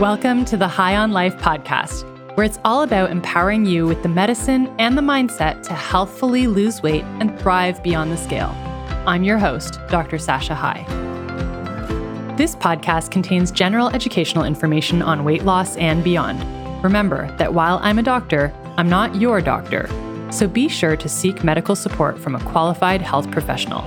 Welcome to the High on Life podcast, where it's all about empowering you with the medicine and the mindset to healthfully lose weight and thrive beyond the scale. I'm your host, Dr. Sasha High. This podcast contains general educational information on weight loss and beyond. Remember that while I'm a doctor, I'm not your doctor, so be sure to seek medical support from a qualified health professional.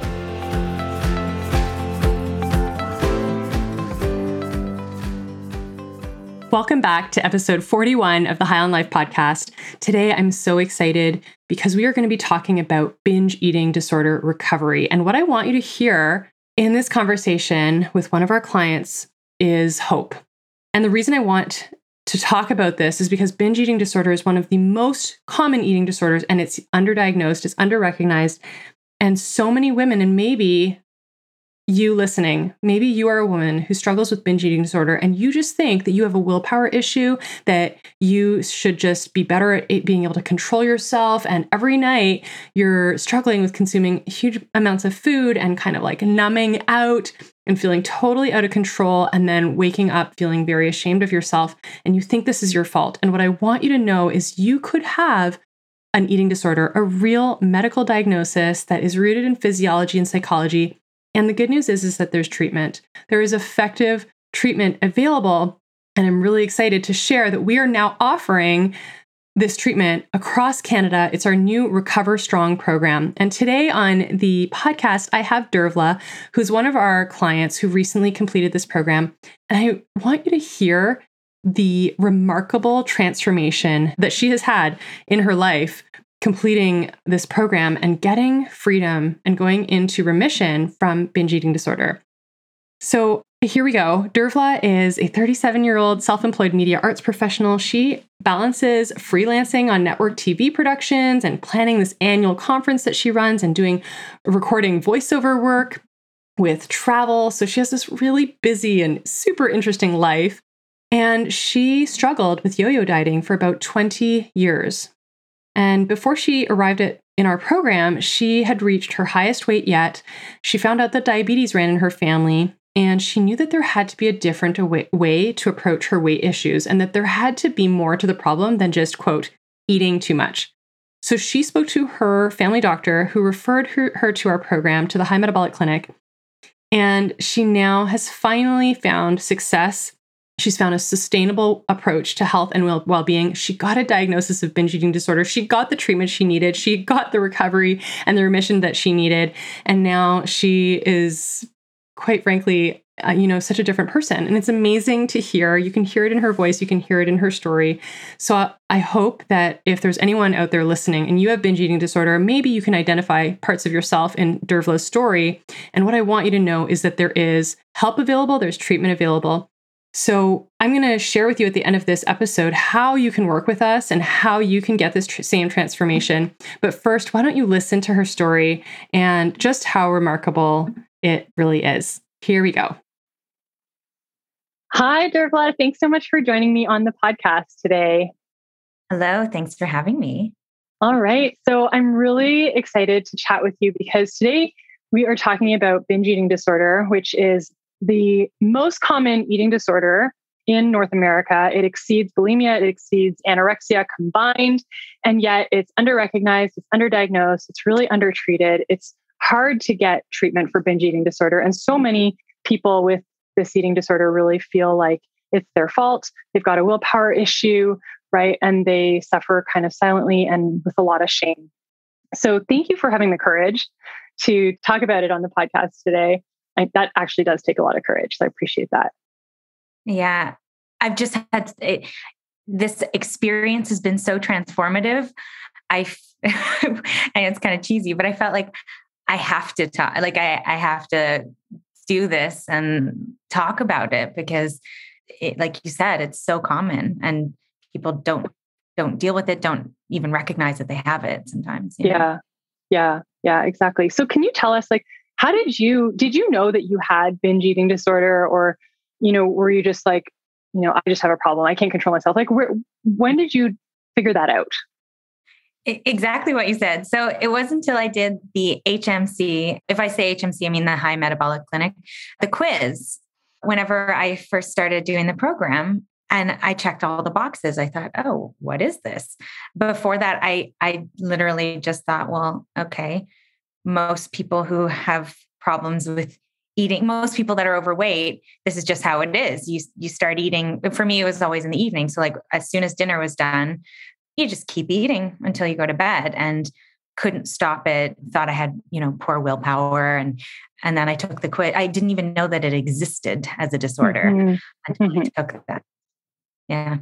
Welcome back to episode 41 of the High on Life podcast. Today, I'm so excited because we are going to be talking about binge eating disorder recovery. And what I want you to hear in this conversation with one of our clients is hope. And the reason I want to talk about this is because binge eating disorder is one of the most common eating disorders, and it's underdiagnosed, it's underrecognized. And so many women, and maybe you listening, maybe you are a woman who struggles with binge eating disorder and you just think that you have a willpower issue, that you should just be better at it, being able to control yourself. And every night you're struggling with consuming huge amounts of food and kind of like numbing out and feeling totally out of control and then waking up feeling very ashamed of yourself. And you think this is your fault. And what I want you to know is you could have an eating disorder, a real medical diagnosis that is rooted in physiology and psychology. And the good news is that there's treatment. There is effective treatment available. And I'm really excited to share that we are now offering this treatment across Canada. It's our new Recover Strong program. And today on the podcast, I have Dearbhla, who's one of our clients who recently completed this program. And I want you to hear the remarkable transformation that she has had in her life completing this program and getting freedom and going into remission from binge eating disorder. So here we go. Dearbhla is a 37-year-old self-employed media arts professional. She balances freelancing on network TV productions and planning this annual conference that she runs and doing recording voiceover work with travel. So she has this really busy and super interesting life. And she struggled with yo-yo dieting for about 20 years. And before she arrived in our program, she had reached her highest weight yet. She found out that diabetes ran in her family, and she knew that there had to be a different way to approach her weight issues and that there had to be more to the problem than just, quote, eating too much. So she spoke to her family doctor who referred her to our program, to the High Metabolic Clinic, and she now has finally found success. She's found a sustainable approach to health and well-being. She got a diagnosis of binge eating disorder. She got the treatment she needed. She got the recovery and the remission that she needed. And now she is, quite frankly, such a different person. And it's amazing to hear. You can hear it in her voice. You can hear it in her story. So I hope that if there's anyone out there listening and you have binge eating disorder, maybe you can identify parts of yourself in Dearbhla's story. And what I want you to know is that there is help available. There's treatment available. So I'm going to share with you at the end of this episode how you can work with us and how you can get this same transformation. But first, why don't you listen to her story and just how remarkable it really is. Here we go. Hi, Dearbhla. Thanks so much for joining me on the podcast today. Hello. Thanks for having me. All right. So I'm really excited to chat with you because today we are talking about binge eating disorder, which is the most common eating disorder in North America. It exceeds bulimia, it exceeds anorexia combined, and yet it's underrecognized, it's underdiagnosed, it's really undertreated. It's hard to get treatment for binge eating disorder. And so many people with this eating disorder really feel like it's their fault. They've got a willpower issue, right? And they suffer kind of silently and with a lot of shame. So thank you for having the courage to talk about it on the podcast today. That actually does take a lot of courage. So I appreciate that. Yeah. I've just had this experience has been so transformative. And it's kind of cheesy, but I felt like I have to talk, like I have to do this and talk about it because like you said, it's so common and people don't deal with it. Don't even recognize that they have it sometimes. Yeah. Yeah, exactly. So can you tell us how did you know that you had binge eating disorder or, were you just I just have a problem. I can't control myself. When did you figure that out? Exactly what you said. So it wasn't until I did the HMC, if I say HMC, I mean the High Metabolic Clinic, the quiz. Whenever I first started doing the program, And I checked all the boxes. I thought, oh, what is this? Before that, I literally just thought, well, okay, most people who have problems with eating, most people that are overweight, this is just how it is. You start eating. For me, it was always in the evening. So like as soon as dinner was done, you just keep eating until you go to bed, and couldn't stop it. Thought I had, poor willpower. And then I took the quit. I didn't even know that it existed as a disorder until I took that. Yeah.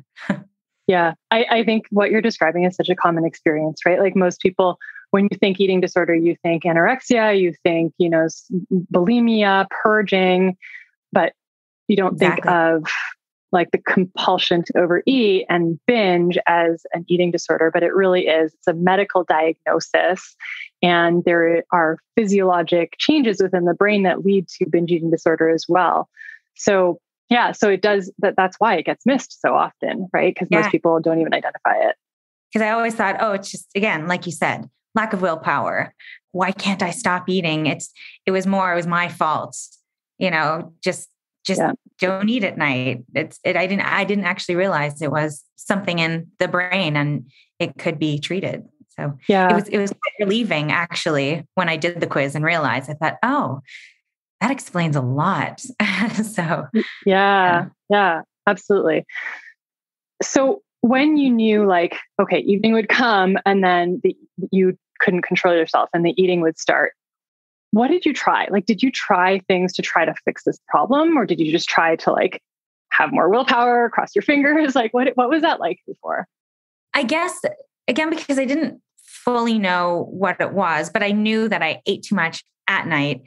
Yeah. I think what you're describing is such a common experience, right? Like most people, when you think eating disorder, you think anorexia, you think, bulimia, purging, but you don't think of like the compulsion to overeat and binge as an eating disorder, but it really is. It's a medical diagnosis, and there are physiologic changes within the brain that lead to binge eating disorder as well. So it does that. That's why it gets missed so often, right? Because most people don't even identify it. Because I always thought, oh, it's just, again, like you said, lack of willpower. Why can't I stop eating? It was my fault, just don't eat at night. I didn't actually realize it was something in the brain and it could be treated. So it was quite relieving actually when I did the quiz and realized. I thought, oh, that explains a lot. So yeah, absolutely. So when you knew, like, okay, evening would come and then you couldn't control yourself and the eating would start, what did you try? Like, did you try things to try to fix this problem? Or did you just try to like have more willpower, cross your fingers? Like what was that like before? I guess, again, because I didn't fully know what it was, but I knew that I ate too much at night.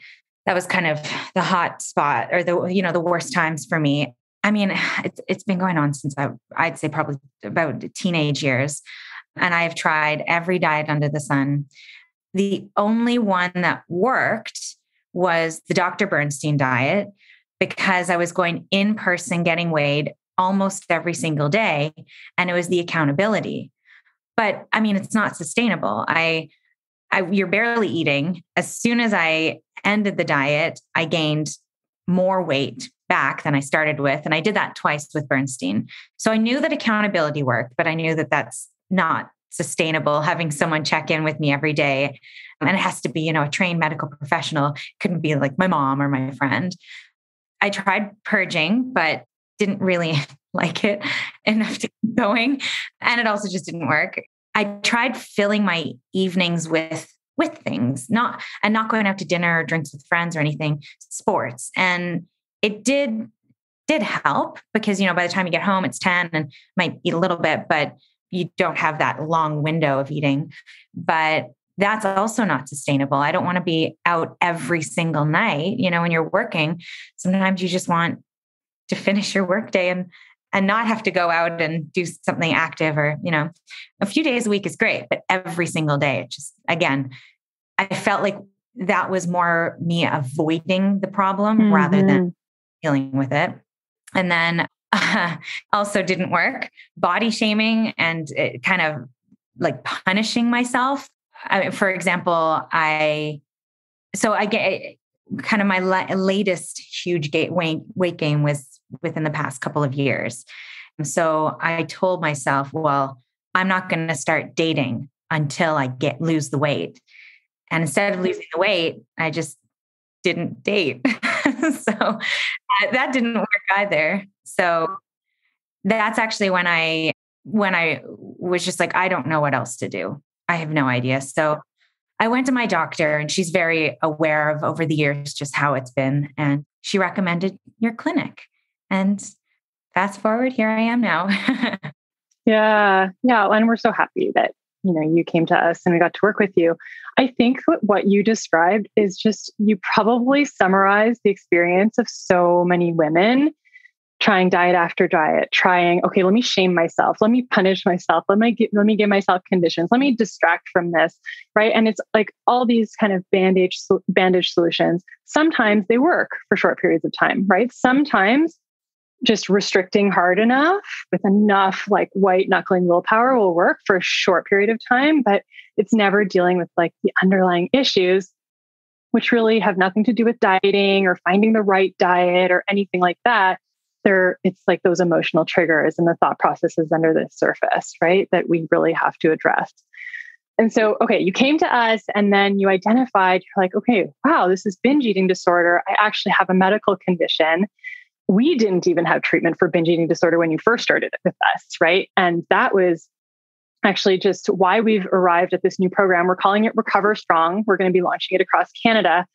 That was kind of the hot spot or the worst times for me. I mean, it's been going on since I'd say probably about teenage years. And I've tried every diet under the sun. The only one that worked was the Dr. Bernstein diet, because I was going in person, getting weighed almost every single day. And it was the accountability, but I mean, it's not sustainable. You're barely eating. As soon as I ended the diet, I gained more weight back than I started with. And I did that twice with Bernstein. So I knew that accountability worked, but I knew that that's not sustainable, having someone check in with me every day. And it has to be, a trained medical professional. Couldn't be like my mom or my friend. I tried purging, but didn't really like it enough to keep going. And it also just didn't work. I tried filling my evenings with things, not going out to dinner or drinks with friends or anything, sports. And it did help because, by the time you get home, it's 10 and might eat a little bit, but you don't have that long window of eating, but that's also not sustainable. I don't want to be out every single night, when you're working. Sometimes you just want to finish your workday and not have to go out and do something active or, a few days a week is great, but every single day, it just, again, I felt like that was more me avoiding the problem rather than dealing with it. And then also didn't work. Body shaming and kind of like punishing myself. I mean, for example, I get kind of my latest huge weight gain was within the past couple of years. And so I told myself, well, I'm not going to start dating until I lose the weight. And instead of losing the weight, I just didn't date. So that didn't work either. So that's actually when I was just like, I don't know what else to do. I have no idea. So I went to my doctor, and she's very aware of over the years, just how it's been. And she recommended your clinic, and fast forward, here I am now. Yeah. Yeah. And we're so happy that, you came to us and we got to work with you. I think what you described is just, you probably summarized the experience of so many women trying diet after diet, okay, let me shame myself. Let me punish myself. Let me give myself conditions. Let me distract from this. Right. And it's like all these kind of bandage solutions. Sometimes they work for short periods of time, right? Sometimes just restricting hard enough with enough like white knuckling willpower will work for a short period of time, but it's never dealing with like the underlying issues, which really have nothing to do with dieting or finding the right diet or anything like that. it's like those emotional triggers and the thought processes under the surface, right? That we really have to address. And so, okay, you came to us and then you identified, you're like, okay, wow, this is binge eating disorder. I actually have a medical condition. We didn't even have treatment for binge eating disorder when you first started with us, right? And that was actually just why we've arrived at this new program. We're calling it Recover Strong. We're going to be launching it across Canada.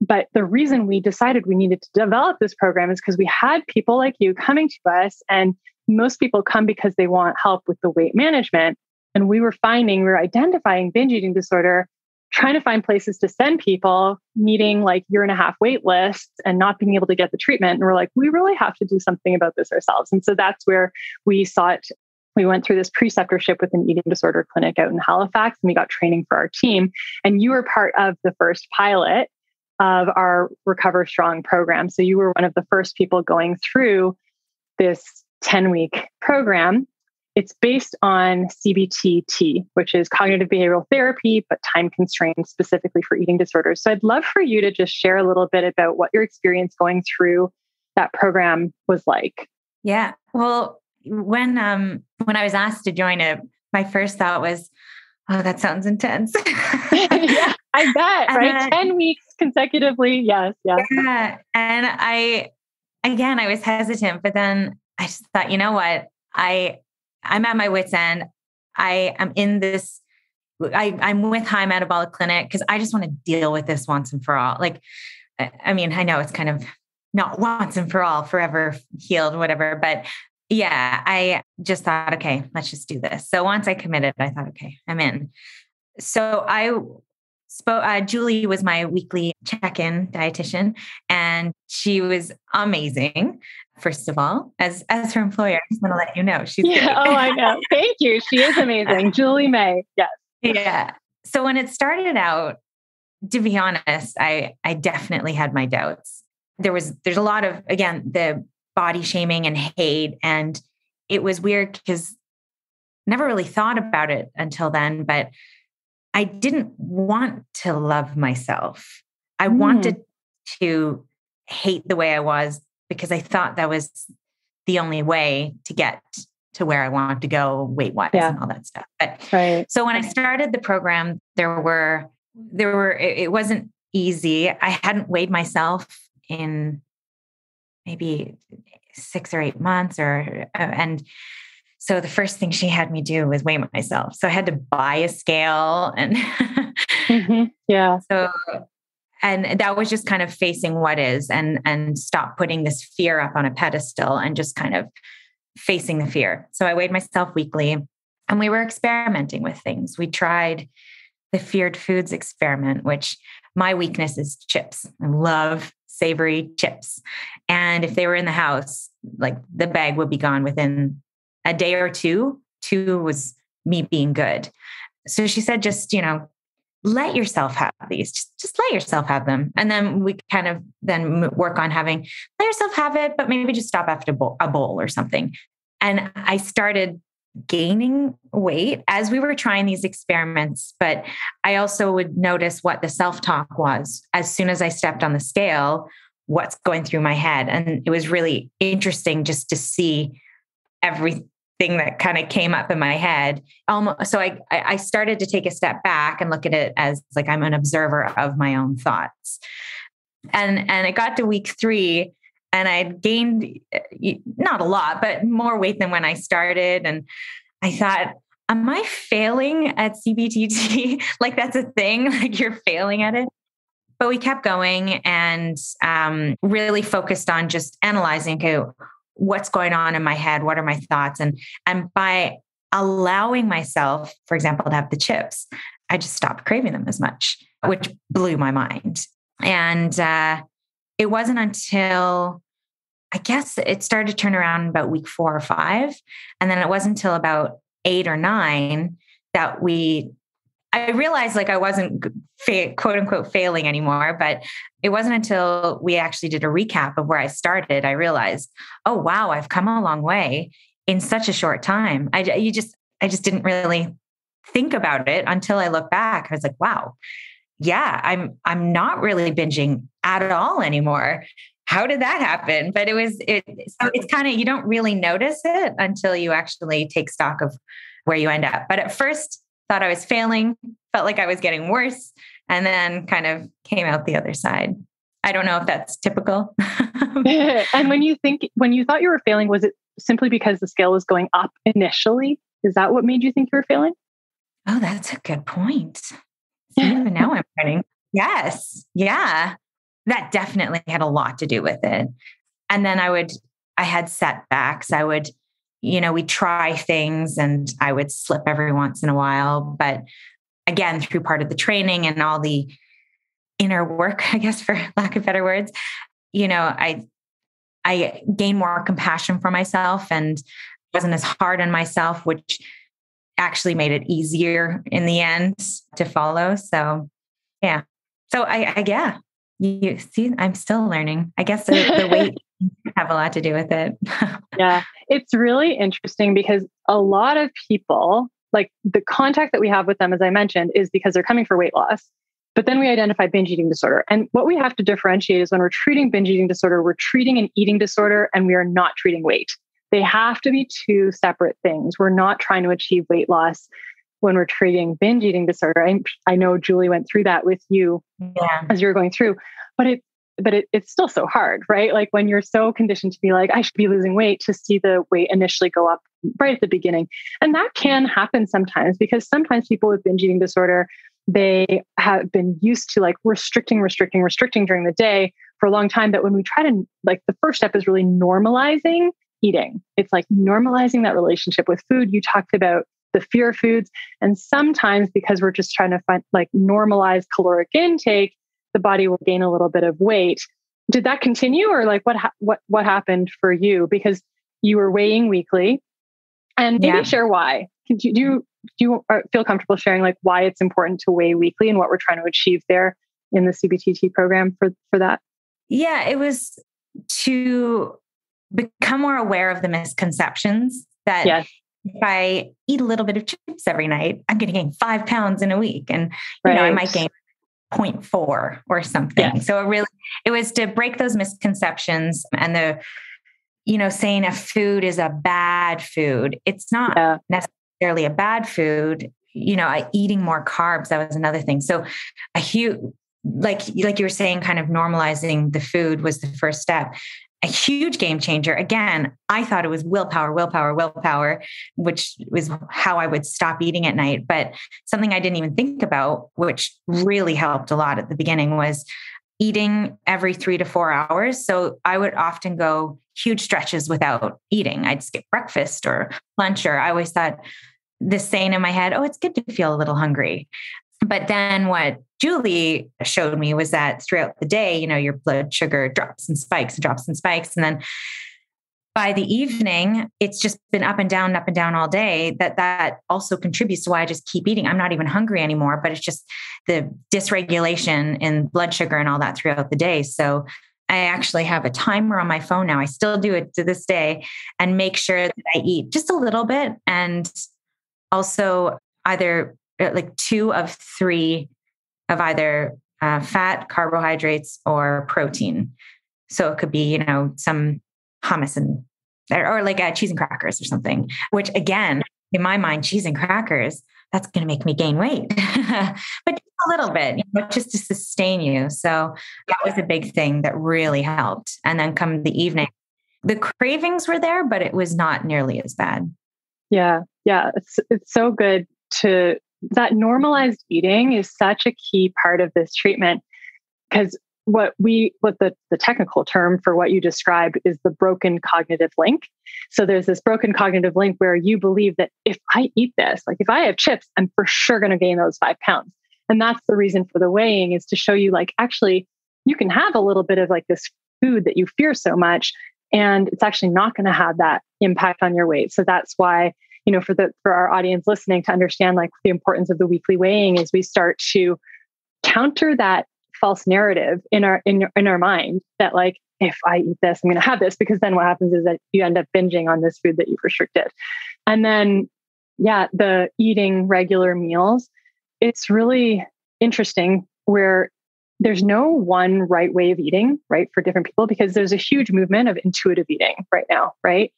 But the reason we decided we needed to develop this program is because we had people like you coming to us, and most people come because they want help with the weight management. And we were identifying binge eating disorder, trying to find places to send people, meeting like 1.5-year wait lists and not being able to get the treatment. And we're like, we really have to do something about this ourselves. And so that's where we sought. We went through this preceptorship with an eating disorder clinic out in Halifax, and we got training for our team. And you were part of the first pilot of our Recover Strong program. So you were one of the first people going through this 10-week program. It's based on CBT-T, which is cognitive behavioral therapy, but time constrained specifically for eating disorders. So I'd love for you to just share a little bit about what your experience going through that program was like. Yeah. Well, when I was asked to join it, my first thought was, oh, that sounds intense. Yeah, I bet, right? 10 weeks consecutively. Yes. Yeah. And I was hesitant, but then I just thought, you know what? I'm at my wit's end. I am in this, I'm with High Metabolic Clinic because I just want to deal with this once and for all. Like, I mean, I know it's kind of not once and for all, forever healed, whatever, but yeah, I just thought, okay, let's just do this. So once I committed, I thought, okay, I'm in. So I spoke, Julie was my weekly check-in dietitian, and she was amazing. First of all, as her employer, I just want to let you know, she's great. Oh, I know. Thank you. She is amazing. Julie May. Yes. Yeah. So when it started out, to be honest, I definitely had my doubts. There's a lot of, again, the body shaming and hate. And it was weird because never really thought about it until then, but I didn't want to love myself. I wanted to hate the way I was, because I thought that was the only way to get to where I wanted to go weight-wise and all that stuff. But so when I started the program, it wasn't easy. I hadn't weighed myself in maybe 6 or 8 months and so the first thing she had me do was weigh myself. So I had to buy a scale and and that was just kind of facing what is and stop putting this fear up on a pedestal and just kind of facing the fear. So I weighed myself weekly and we were experimenting with things. We tried the feared foods experiment, which my weakness is chips. I love savory chips. And if they were in the house, like the bag would be gone within a day or two. 2 was me being good. So she said, just, let yourself have these, just let yourself have them. And then we kind of then work on let yourself have it, but maybe just stop after a bowl or something. And I started gaining weight as we were trying these experiments, but I also would notice what the self-talk was as soon as I stepped on the scale, what's going through my head. And it was really interesting just to see everything that kind of came up in my head. So I started to take a step back and look at it as like, I'm an observer of my own thoughts. And it got to week 3 and I had gained not a lot, but more weight than when I started. And I thought, am I failing at CBT-T? Like that's a thing, like you're failing at it. But we kept going and really focused on just analyzing what's going on in my head? What are my thoughts? And by allowing myself, for example, to have the chips, I just stopped craving them as much, which blew my mind. And it wasn't until, I guess it started to turn around about week 4 or 5. And then it wasn't until about 8 or 9 that I realized like I wasn't quote unquote failing anymore, but it wasn't until we actually did a recap of where I started, I realized, oh, wow, I've come a long way in such a short time. I just didn't really think about it until I look back. I was like, wow, yeah, I'm not really binging at all anymore. how did that happen? But so it's kind of, you don't really notice it until you actually take stock of where you end up. But at first thought I was failing, felt like I was getting worse, and then kind of came out the other side. I don't know if that's typical. And when you thought you were failing, was it simply because the scale was going up initially? Is that what made you think you were failing? Oh, that's a good point. I don't even know I'm learning. Yes. Yeah. That definitely had a lot to do with it. And then I had setbacks. I would, we try things and I would slip every once in a while. But again, through part of the training and all the inner work, I guess, for lack of better words, I gained more compassion for myself and wasn't as hard on myself, which actually made it easier in the end to follow. So, yeah. So I you see, I'm still learning. I guess the weight have a lot to do with it. Yeah. It's really interesting because a lot of people, like the contact that we have with them, as I mentioned, is because they're coming for weight loss. But then we identify binge eating disorder. And what we have to differentiate is when we're treating binge eating disorder, we're treating an eating disorder and we are not treating weight. They have to be two separate things. We're not trying to achieve weight loss when we're treating binge eating disorder. I know Julie went through that with you as you were going through, but it's still so hard, right? Like when you're so conditioned to be like, I should be losing weight, to see the weight initially go up right at the beginning. And that can happen sometimes because sometimes people with binge eating disorder, they have been used to like restricting during the day for a long time. But when we try to, like, the first step is really normalizing eating. It's like normalizing that relationship with food. You talked about the fear of foods. And sometimes because we're just trying to find, like, normalize caloric intake, the body will gain a little bit of weight. Did that continue, or like what happened for you? Because you were weighing weekly, and maybe share why. Do you feel comfortable sharing like why it's important to weigh weekly and what we're trying to achieve there in the CBT-T program for that? Yeah, it was to become more aware of the misconceptions that if I eat a little bit of chips every night, I'm going to gain 5 pounds in a week, and I might gain 0.4 or something. Yeah. So it was to break those misconceptions and the, saying a food is a bad food. It's not necessarily a bad food. Eating more carbs, that was another thing. So a huge, like you were saying, kind of normalizing the food was the first step. A huge game changer. Again, I thought it was willpower, which was how I would stop eating at night. But something I didn't even think about, which really helped a lot at the beginning, was eating every 3 to 4 hours. So I would often go huge stretches without eating. I'd skip breakfast or lunch, or I always thought this saying in my head, oh, it's good to feel a little hungry. But then what Julie showed me was that throughout the day, your blood sugar drops and spikes. And then by the evening, it's just been up and down all day. That also contributes to why I just keep eating. I'm not even hungry anymore, but it's just the dysregulation in blood sugar and all that throughout the day. So I actually have a timer on my phone now. I still do it to this day and make sure that I eat just a little bit. And also either like 2 of 3 of either fat, carbohydrates, or protein. So it could be, some hummus and, or like cheese and crackers or something, which again, in my mind, cheese and crackers, that's going to make me gain weight, but just a little bit, just to sustain you. So that was a big thing that really helped. And then come the evening, the cravings were there, but it was not nearly as bad. Yeah. Yeah. It's so good to, that normalized eating is such a key part of this treatment, because what the technical term for what you described is the broken cognitive link. So there's this broken cognitive link where you believe that if I eat this, like if I have chips, I'm for sure going to gain those 5 pounds. And that's the reason for the weighing, is to show you like, actually you can have a little bit of like this food that you fear so much, and it's actually not going to have that impact on your weight. So that's why, for our audience listening, to understand like the importance of the weekly weighing is we start to counter that false narrative in our mind that like, if I eat this, I'm going to have this, because then what happens is that you end up binging on this food that you've restricted. And then, the eating regular meals, it's really interesting where there's no one right way of eating, right, for different people, because there's a huge movement of intuitive eating right now, right?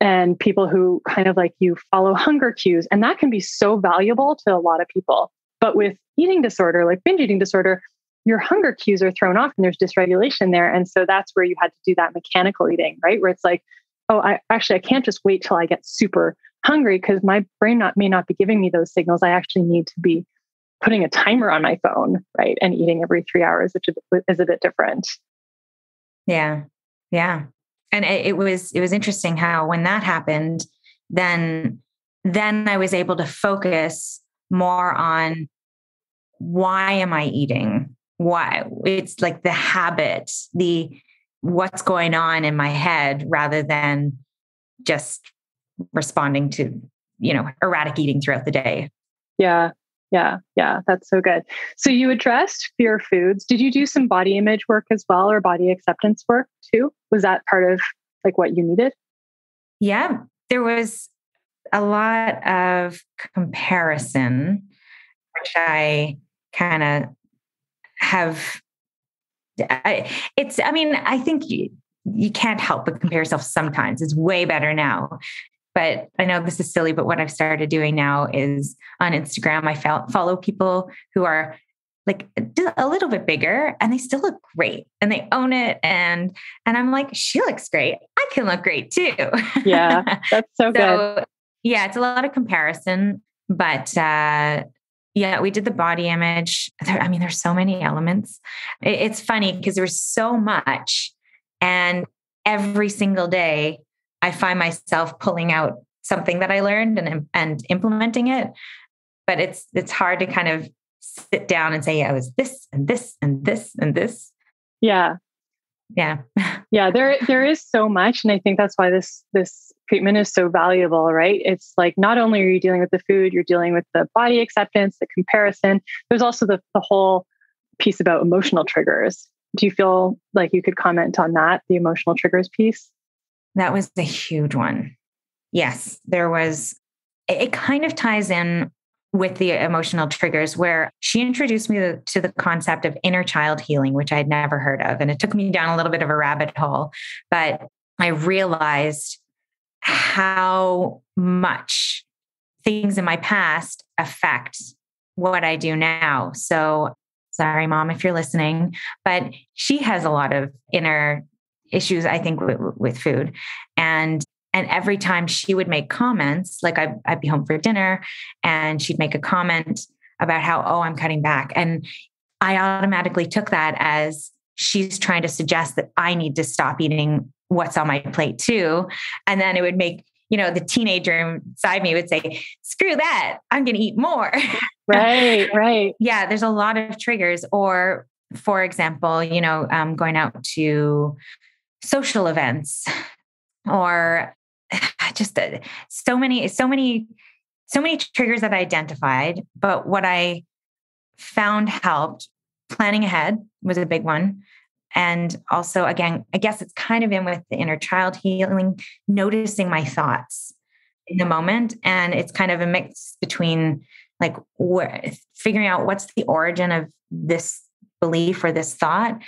And people who kind of like you follow hunger cues, and that can be so valuable to a lot of people. But with eating disorder, like binge eating disorder, your hunger cues are thrown off and there's dysregulation there. And so that's where you had to do that mechanical eating, right? Where it's like, oh, I can't just wait till I get super hungry because my brain may not be giving me those signals. I actually need to be putting a timer on my phone, right? And eating every 3 hours, which is a bit different. Yeah. Yeah. And it was interesting how, when that happened, then I was able to focus more on, why am I eating? Why? It's like the habit, what's going on in my head, rather than just responding to, erratic eating throughout the day. Yeah. Yeah. Yeah. That's so good. So you addressed fear foods. Did you do some body image work as well, or body acceptance work too? Was that part of like what you needed? Yeah. There was a lot of comparison, which I kind of have. I think you can't help but compare yourself sometimes. It's way better now. But I know this is silly, but what I've started doing now is on Instagram, I follow people who are like a little bit bigger and they still look great and they own it. And I'm like, she looks great. I can look great too. Yeah. That's so good. Yeah. It's a lot of comparison, but, yeah, we did the body image. There's so many elements. It's funny because there's so much, and every single day I find myself pulling out something that I learned and implementing it. But it's hard to kind of sit down and say, yeah, it was this and this and this and this. Yeah. Yeah. Yeah. There is so much. And I think that's why this treatment is so valuable, right? It's like, not only are you dealing with the food, you're dealing with the body acceptance, the comparison. There's also the whole piece about emotional triggers. Do you feel like you could comment on that, the emotional triggers piece? That was a huge one. Yes, there was. It kind of ties in with the emotional triggers, where she introduced me to the concept of inner child healing, which I'd never heard of. And it took me down a little bit of a rabbit hole, but I realized how much things in my past affect what I do now. So sorry, Mom, if you're listening, but she has a lot of inner issues, I think, with food. And every time she would make comments, like I'd be home for dinner and she'd make a comment about how, oh, I'm cutting back. And I automatically took that as she's trying to suggest that I need to stop eating what's on my plate too. And then it would make, the teenager inside me would say, screw that, I'm going to eat more. Right. Right. Yeah. There's a lot of triggers. Or for example, going out to social events, or just so many triggers that I identified. But what I found helped, planning ahead was a big one. And also, again, I guess it's kind of in with the inner child healing, noticing my thoughts in the moment. And it's kind of a mix between like figuring out what's the origin of this belief or this thought,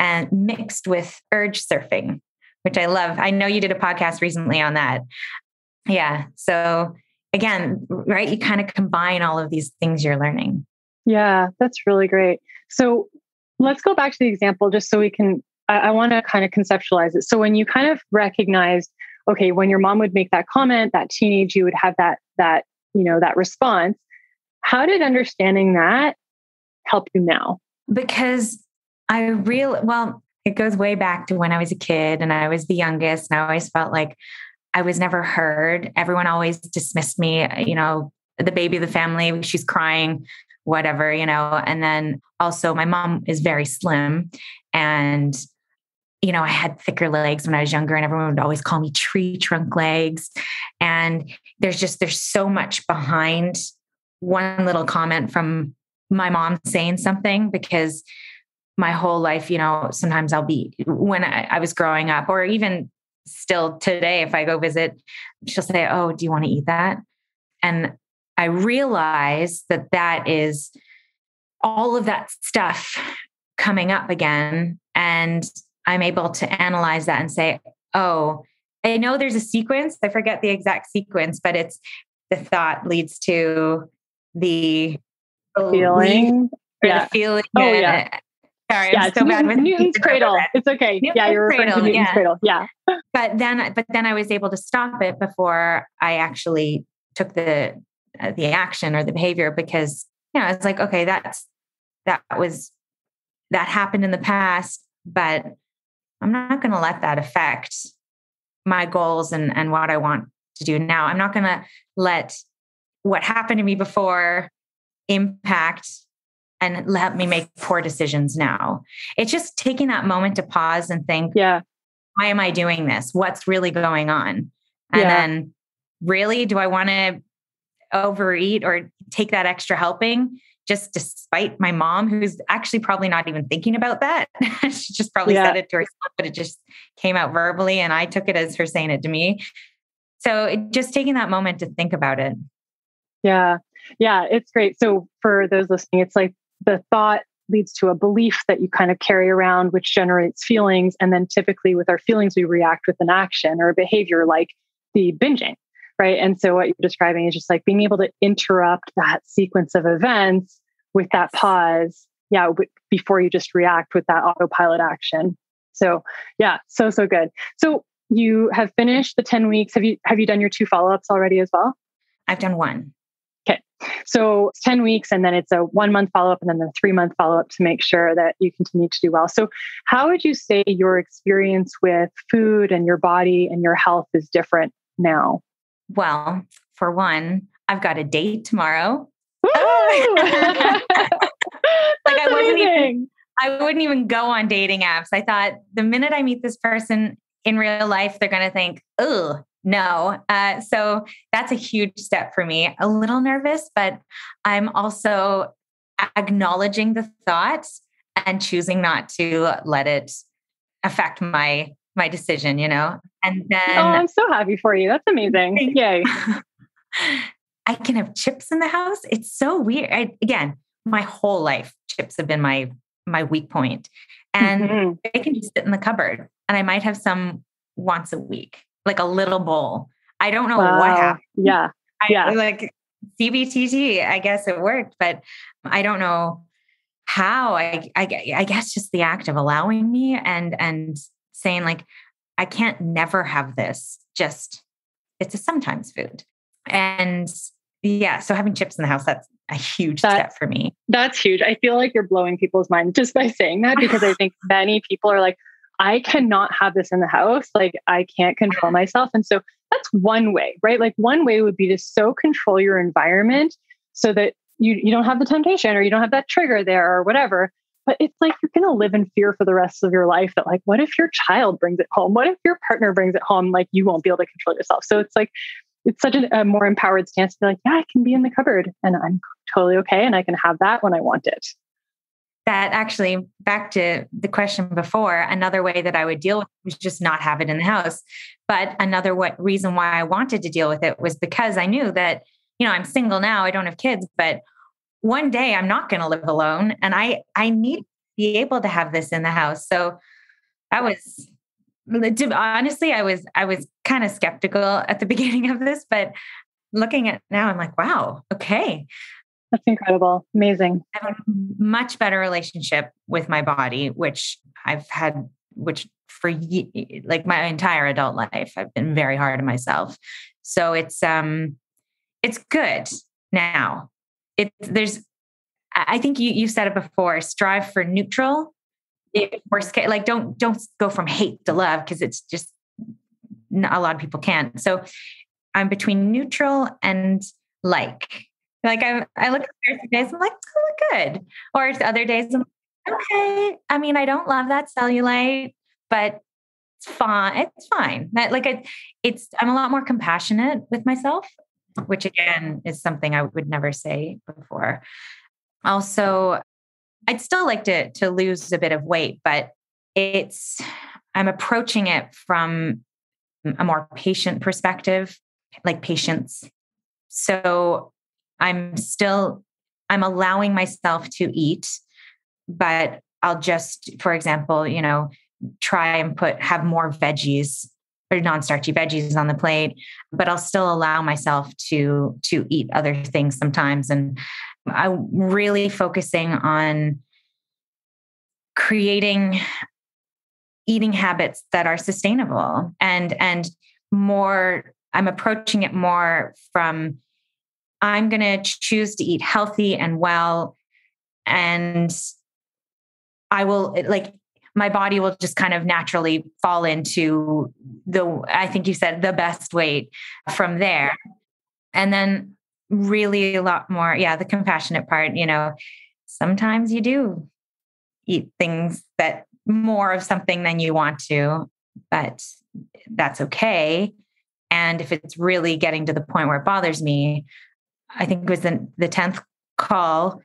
and mixed with urge surfing, which I love. I know you did a podcast recently on that. Yeah. So again, right, you kind of combine all of these things you're learning. Yeah, that's really great. So let's go back to the example just so we can, I want to kind of conceptualize it. So when you kind of recognized, okay, when your mom would make that comment, that teenage, you would have that response. How did understanding that help you now? Because it goes way back to when I was a kid and I was the youngest, and I always felt like I was never heard. Everyone always dismissed me, the baby of the family, she's crying, whatever, and then also my mom is very slim, and, I had thicker legs when I was younger, and everyone would always call me tree trunk legs. And there's so much behind one little comment from my mom saying something, because my whole life, sometimes I'll be, when I was growing up, or even still today, if I go visit, she'll say, oh, do you want to eat that? And I realize that is all of that stuff coming up again. And I'm able to analyze that and say, oh, I know there's a sequence. I forget the exact sequence, but it's the thought leads to the feeling. The feeling. Oh, yeah. Sorry, yeah, I'm so bad with Newton's cradle. It's okay. You're referring to Newton's cradle. Yeah. But then I was able to stop it before I actually took the action or the behavior, because, you know, it's like, okay, that happened in the past, but I'm not going to let that affect my goals and what I want to do now. I'm not going to let what happened to me before impact and let me make poor decisions now. It's just taking that moment to pause and think, why am I doing this? What's really going on? And then really, do I want to overeat or take that extra helping just despite my mom, who's actually probably not even thinking about that? She just probably said it to herself, but it just came out verbally. And I took it as her saying it to me. So just taking that moment to think about it. Yeah. Yeah. It's great. So for those listening, it's like the thought leads to a belief that you kind of carry around, which generates feelings. And then typically with our feelings, we react with an action or a behavior like the binging, right? And so what you're describing is just like being able to interrupt that sequence of events with that pause. Yeah. Before you just react with that autopilot action. So yeah, so good. So you have finished the 10 weeks. Have you done your 2 follow-ups already as well? I've done 1. Okay. So it's 10 weeks and then it's a 1-month follow-up and then the 3-month follow-up to make sure that you continue to do well. So how would you say your experience with food and your body and your health is different now? Well, for one, I've got a date tomorrow. Like I wouldn't even go on dating apps. I thought the minute I meet this person in real life, they're going to think, oh, no. So that's a huge step for me. A little nervous, but I'm also acknowledging the thought and choosing not to let it affect my decision, you know? And then... Oh, I'm so happy for you. That's amazing. Yay. I can have chips in the house. It's so weird. Again, my whole life, chips have been my weak point. And they can just sit in the cupboard and I might have some once a week. Like a little bowl. I don't know what happened. Yeah. Yeah. Like CBT-T, I guess it worked, but I don't know how. I guess just the act of allowing me and saying like, I can't never have this. Just, it's a sometimes food. And yeah, so having chips in the house, that's a huge step for me. That's huge. I feel like you're blowing people's minds just by saying that, because I think many people are like, I cannot have this in the house. Like I can't control myself. And so that's one way, right? Like one way would be to so control your environment so that you don't have the temptation or you don't have that trigger there or whatever. But it's like, you're going to live in fear for the rest of your life that like, what if your child brings it home? What if your partner brings it home? Like you won't be able to control yourself. So it's like, it's such a more empowered stance to be like, yeah, I can be in the cupboard and I'm totally okay. And I can have that when I want it. That actually, back to the question before, another way that I would deal with it was just not have it in the house. But another reason why I wanted to deal with it was because I knew that, you know, I'm single now, I don't have kids, but one day I'm not going to live alone. And I need to be able to have this in the house. So I was, honestly, I was kind of skeptical at the beginning of this, but looking at now, I'm like, wow, okay. That's incredible. Amazing. I have a much better relationship with my body, which I've had, which for like my entire adult life, I've been very hard on myself. So it's good now. I think you said it before, strive for neutral. Like don't go from hate to love, because it's just a lot of people can't. So I'm between neutral and like. Like I look at certain days, I'm like, oh, good. Or other days, I'm like, okay. I mean, I don't love that cellulite, but it's fine. It's fine. I'm a lot more compassionate with myself, which again is something I would never say before. Also, I'd still like to lose a bit of weight, but I'm approaching it from a more patient perspective, like patience. So I'm allowing myself to eat, but I'll just, for example, you know, try and have more veggies or non-starchy veggies on the plate, but I'll still allow myself to eat other things sometimes. And I'm really focusing on creating eating habits that are sustainable and more, I'm approaching it more from, I'm going to choose to eat healthy and well, and I will my body will just kind of naturally fall into I think you said the best weight from there. And then really a lot more, the compassionate part, you know, sometimes you do eat things that more of something than you want to, but that's okay. And if it's really getting to the point where it bothers me, I think it was the 10th call,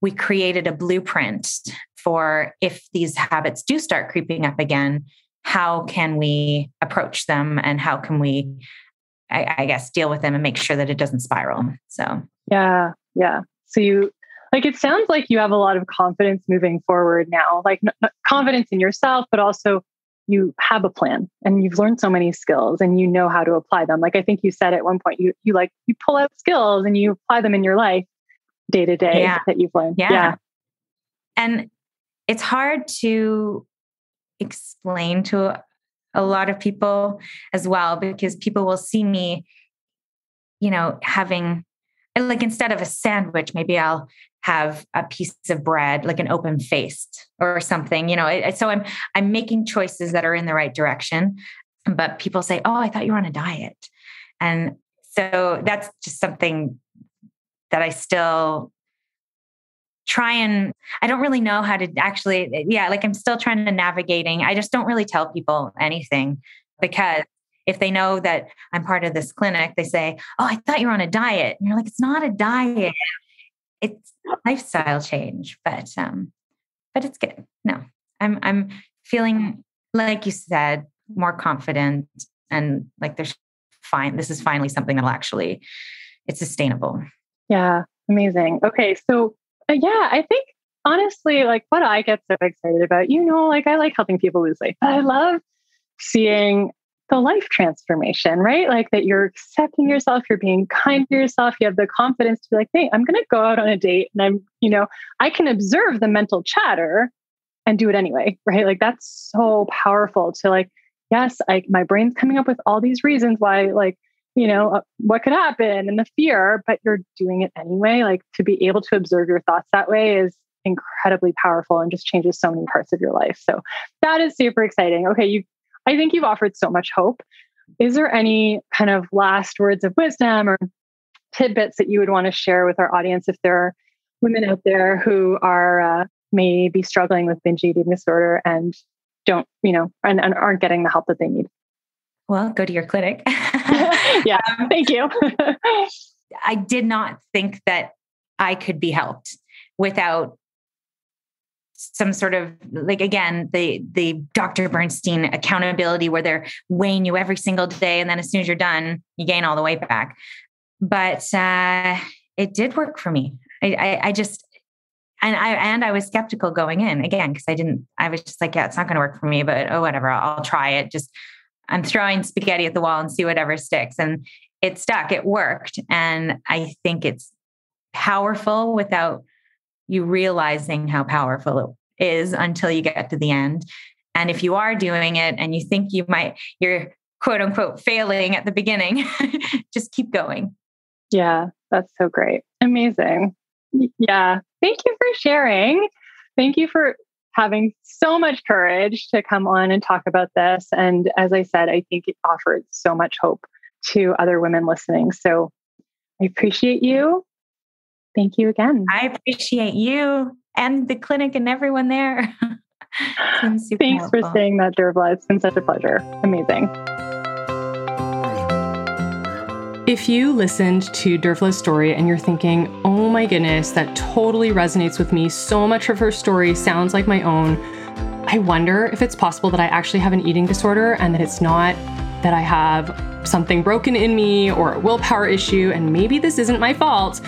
we created a blueprint for if these habits do start creeping up again, how can we approach them and how can we, I guess, deal with them and make sure that it doesn't spiral. So, yeah. So you, it sounds like you have a lot of confidence moving forward now, confidence in yourself, but also you have a plan and you've learned so many skills and you know how to apply them. I think you said at one point, you pull out skills and you apply them in your life day to day that you've learned. Yeah. And it's hard to explain to a lot of people as well, because people will see me, you know, having instead of a sandwich, maybe I'll have a piece of bread, like an open faced or something, you know, so I'm making choices that are in the right direction, but people say, oh, I thought you were on a diet. And so that's just something that I still try and I don't really know how to actually, I'm still trying to navigating. I just don't really tell people anything, because if they know that I'm part of this clinic, they say, oh, I thought you were on a diet. And you're like, it's not a diet. It's a lifestyle change, but it's good. No, I'm feeling, like you said, more confident and this is finally something that'll actually, it's sustainable. Yeah. Amazing. Okay. So I think honestly, what I get so excited about, I like helping people lose weight, but I love seeing the life transformation, right? That you're accepting yourself, you're being kind to yourself. You have the confidence to be hey, I'm going to go out on a date and I can observe the mental chatter and do it anyway, right? That's so powerful to yes, my brain's coming up with all these reasons why, what could happen and the fear, but you're doing it anyway. To be able to observe your thoughts that way is incredibly powerful and just changes so many parts of your life. So that is super exciting. Okay. I think you've offered so much hope. Is there any kind of last words of wisdom or tidbits that you would want to share with our audience if there are women out there who are maybe struggling with binge eating disorder and don't, and aren't getting the help that they need? Well, go to your clinic. Yeah. Thank you. I did not think that I could be helped without some sort of the Dr. Bernstein accountability where they're weighing you every single day. And then as soon as you're done, you gain all the weight back. But it did work for me. I was skeptical going in again, because I was just it's not going to work for me, but oh, whatever, I'll try it. Just I'm throwing spaghetti at the wall and see whatever sticks. And it stuck, it worked. And I think it's powerful without you realizing how powerful it is until you get to the end. And if you are doing it and you think you're quote unquote failing at the beginning, just keep going. Yeah. That's so great. Amazing. Yeah. Thank you for sharing. Thank you for having so much courage to come on and talk about this. And as I said, I think it offered so much hope to other women listening. So I appreciate you. Thank you again. I appreciate you and the clinic and everyone there. Thanks helpful. For saying that, Dearbhla. It's been such a pleasure. Amazing. If you listened to Dearbhla's story and you're thinking, oh my goodness, that totally resonates with me. So much of her story sounds like my own. I wonder if it's possible that I actually have an eating disorder and that it's not that I have something broken in me or a willpower issue, and maybe this isn't my fault.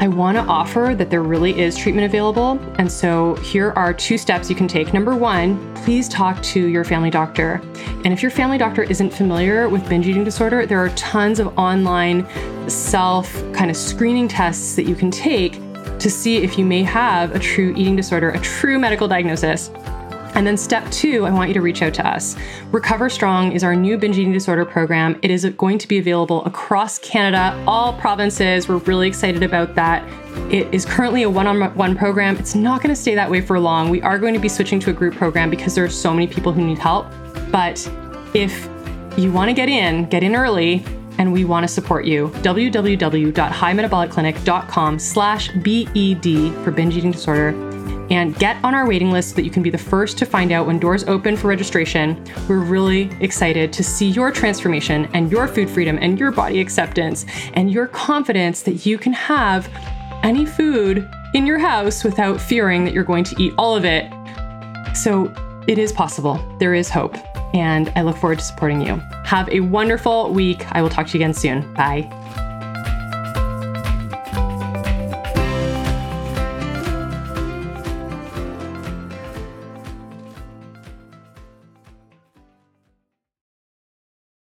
I want to offer that there really is treatment available. And so here are 2 steps you can take. Number 1, please talk to your family doctor. And if your family doctor isn't familiar with binge eating disorder, there are tons of online self kind of screening tests that you can take to see if you may have a true eating disorder, a true medical diagnosis. And then step 2, I want you to reach out to us. Recover Strong is our new binge eating disorder program. It is going to be available across Canada, all provinces. We're really excited about that. It is currently a one-on-one program. It's not going to stay that way for long. We are going to be switching to a group program because there are so many people who need help. But if you want to get in early, and we want to support you. www.highmetaboliclinic.com/BED for binge eating disorder. And get on our waiting list so that you can be the first to find out when doors open for registration. We're really excited to see your transformation and your food freedom and your body acceptance and your confidence that you can have any food in your house without fearing that you're going to eat all of it. So it is possible. There is hope. And I look forward to supporting you. Have a wonderful week. I will talk to you again soon. Bye.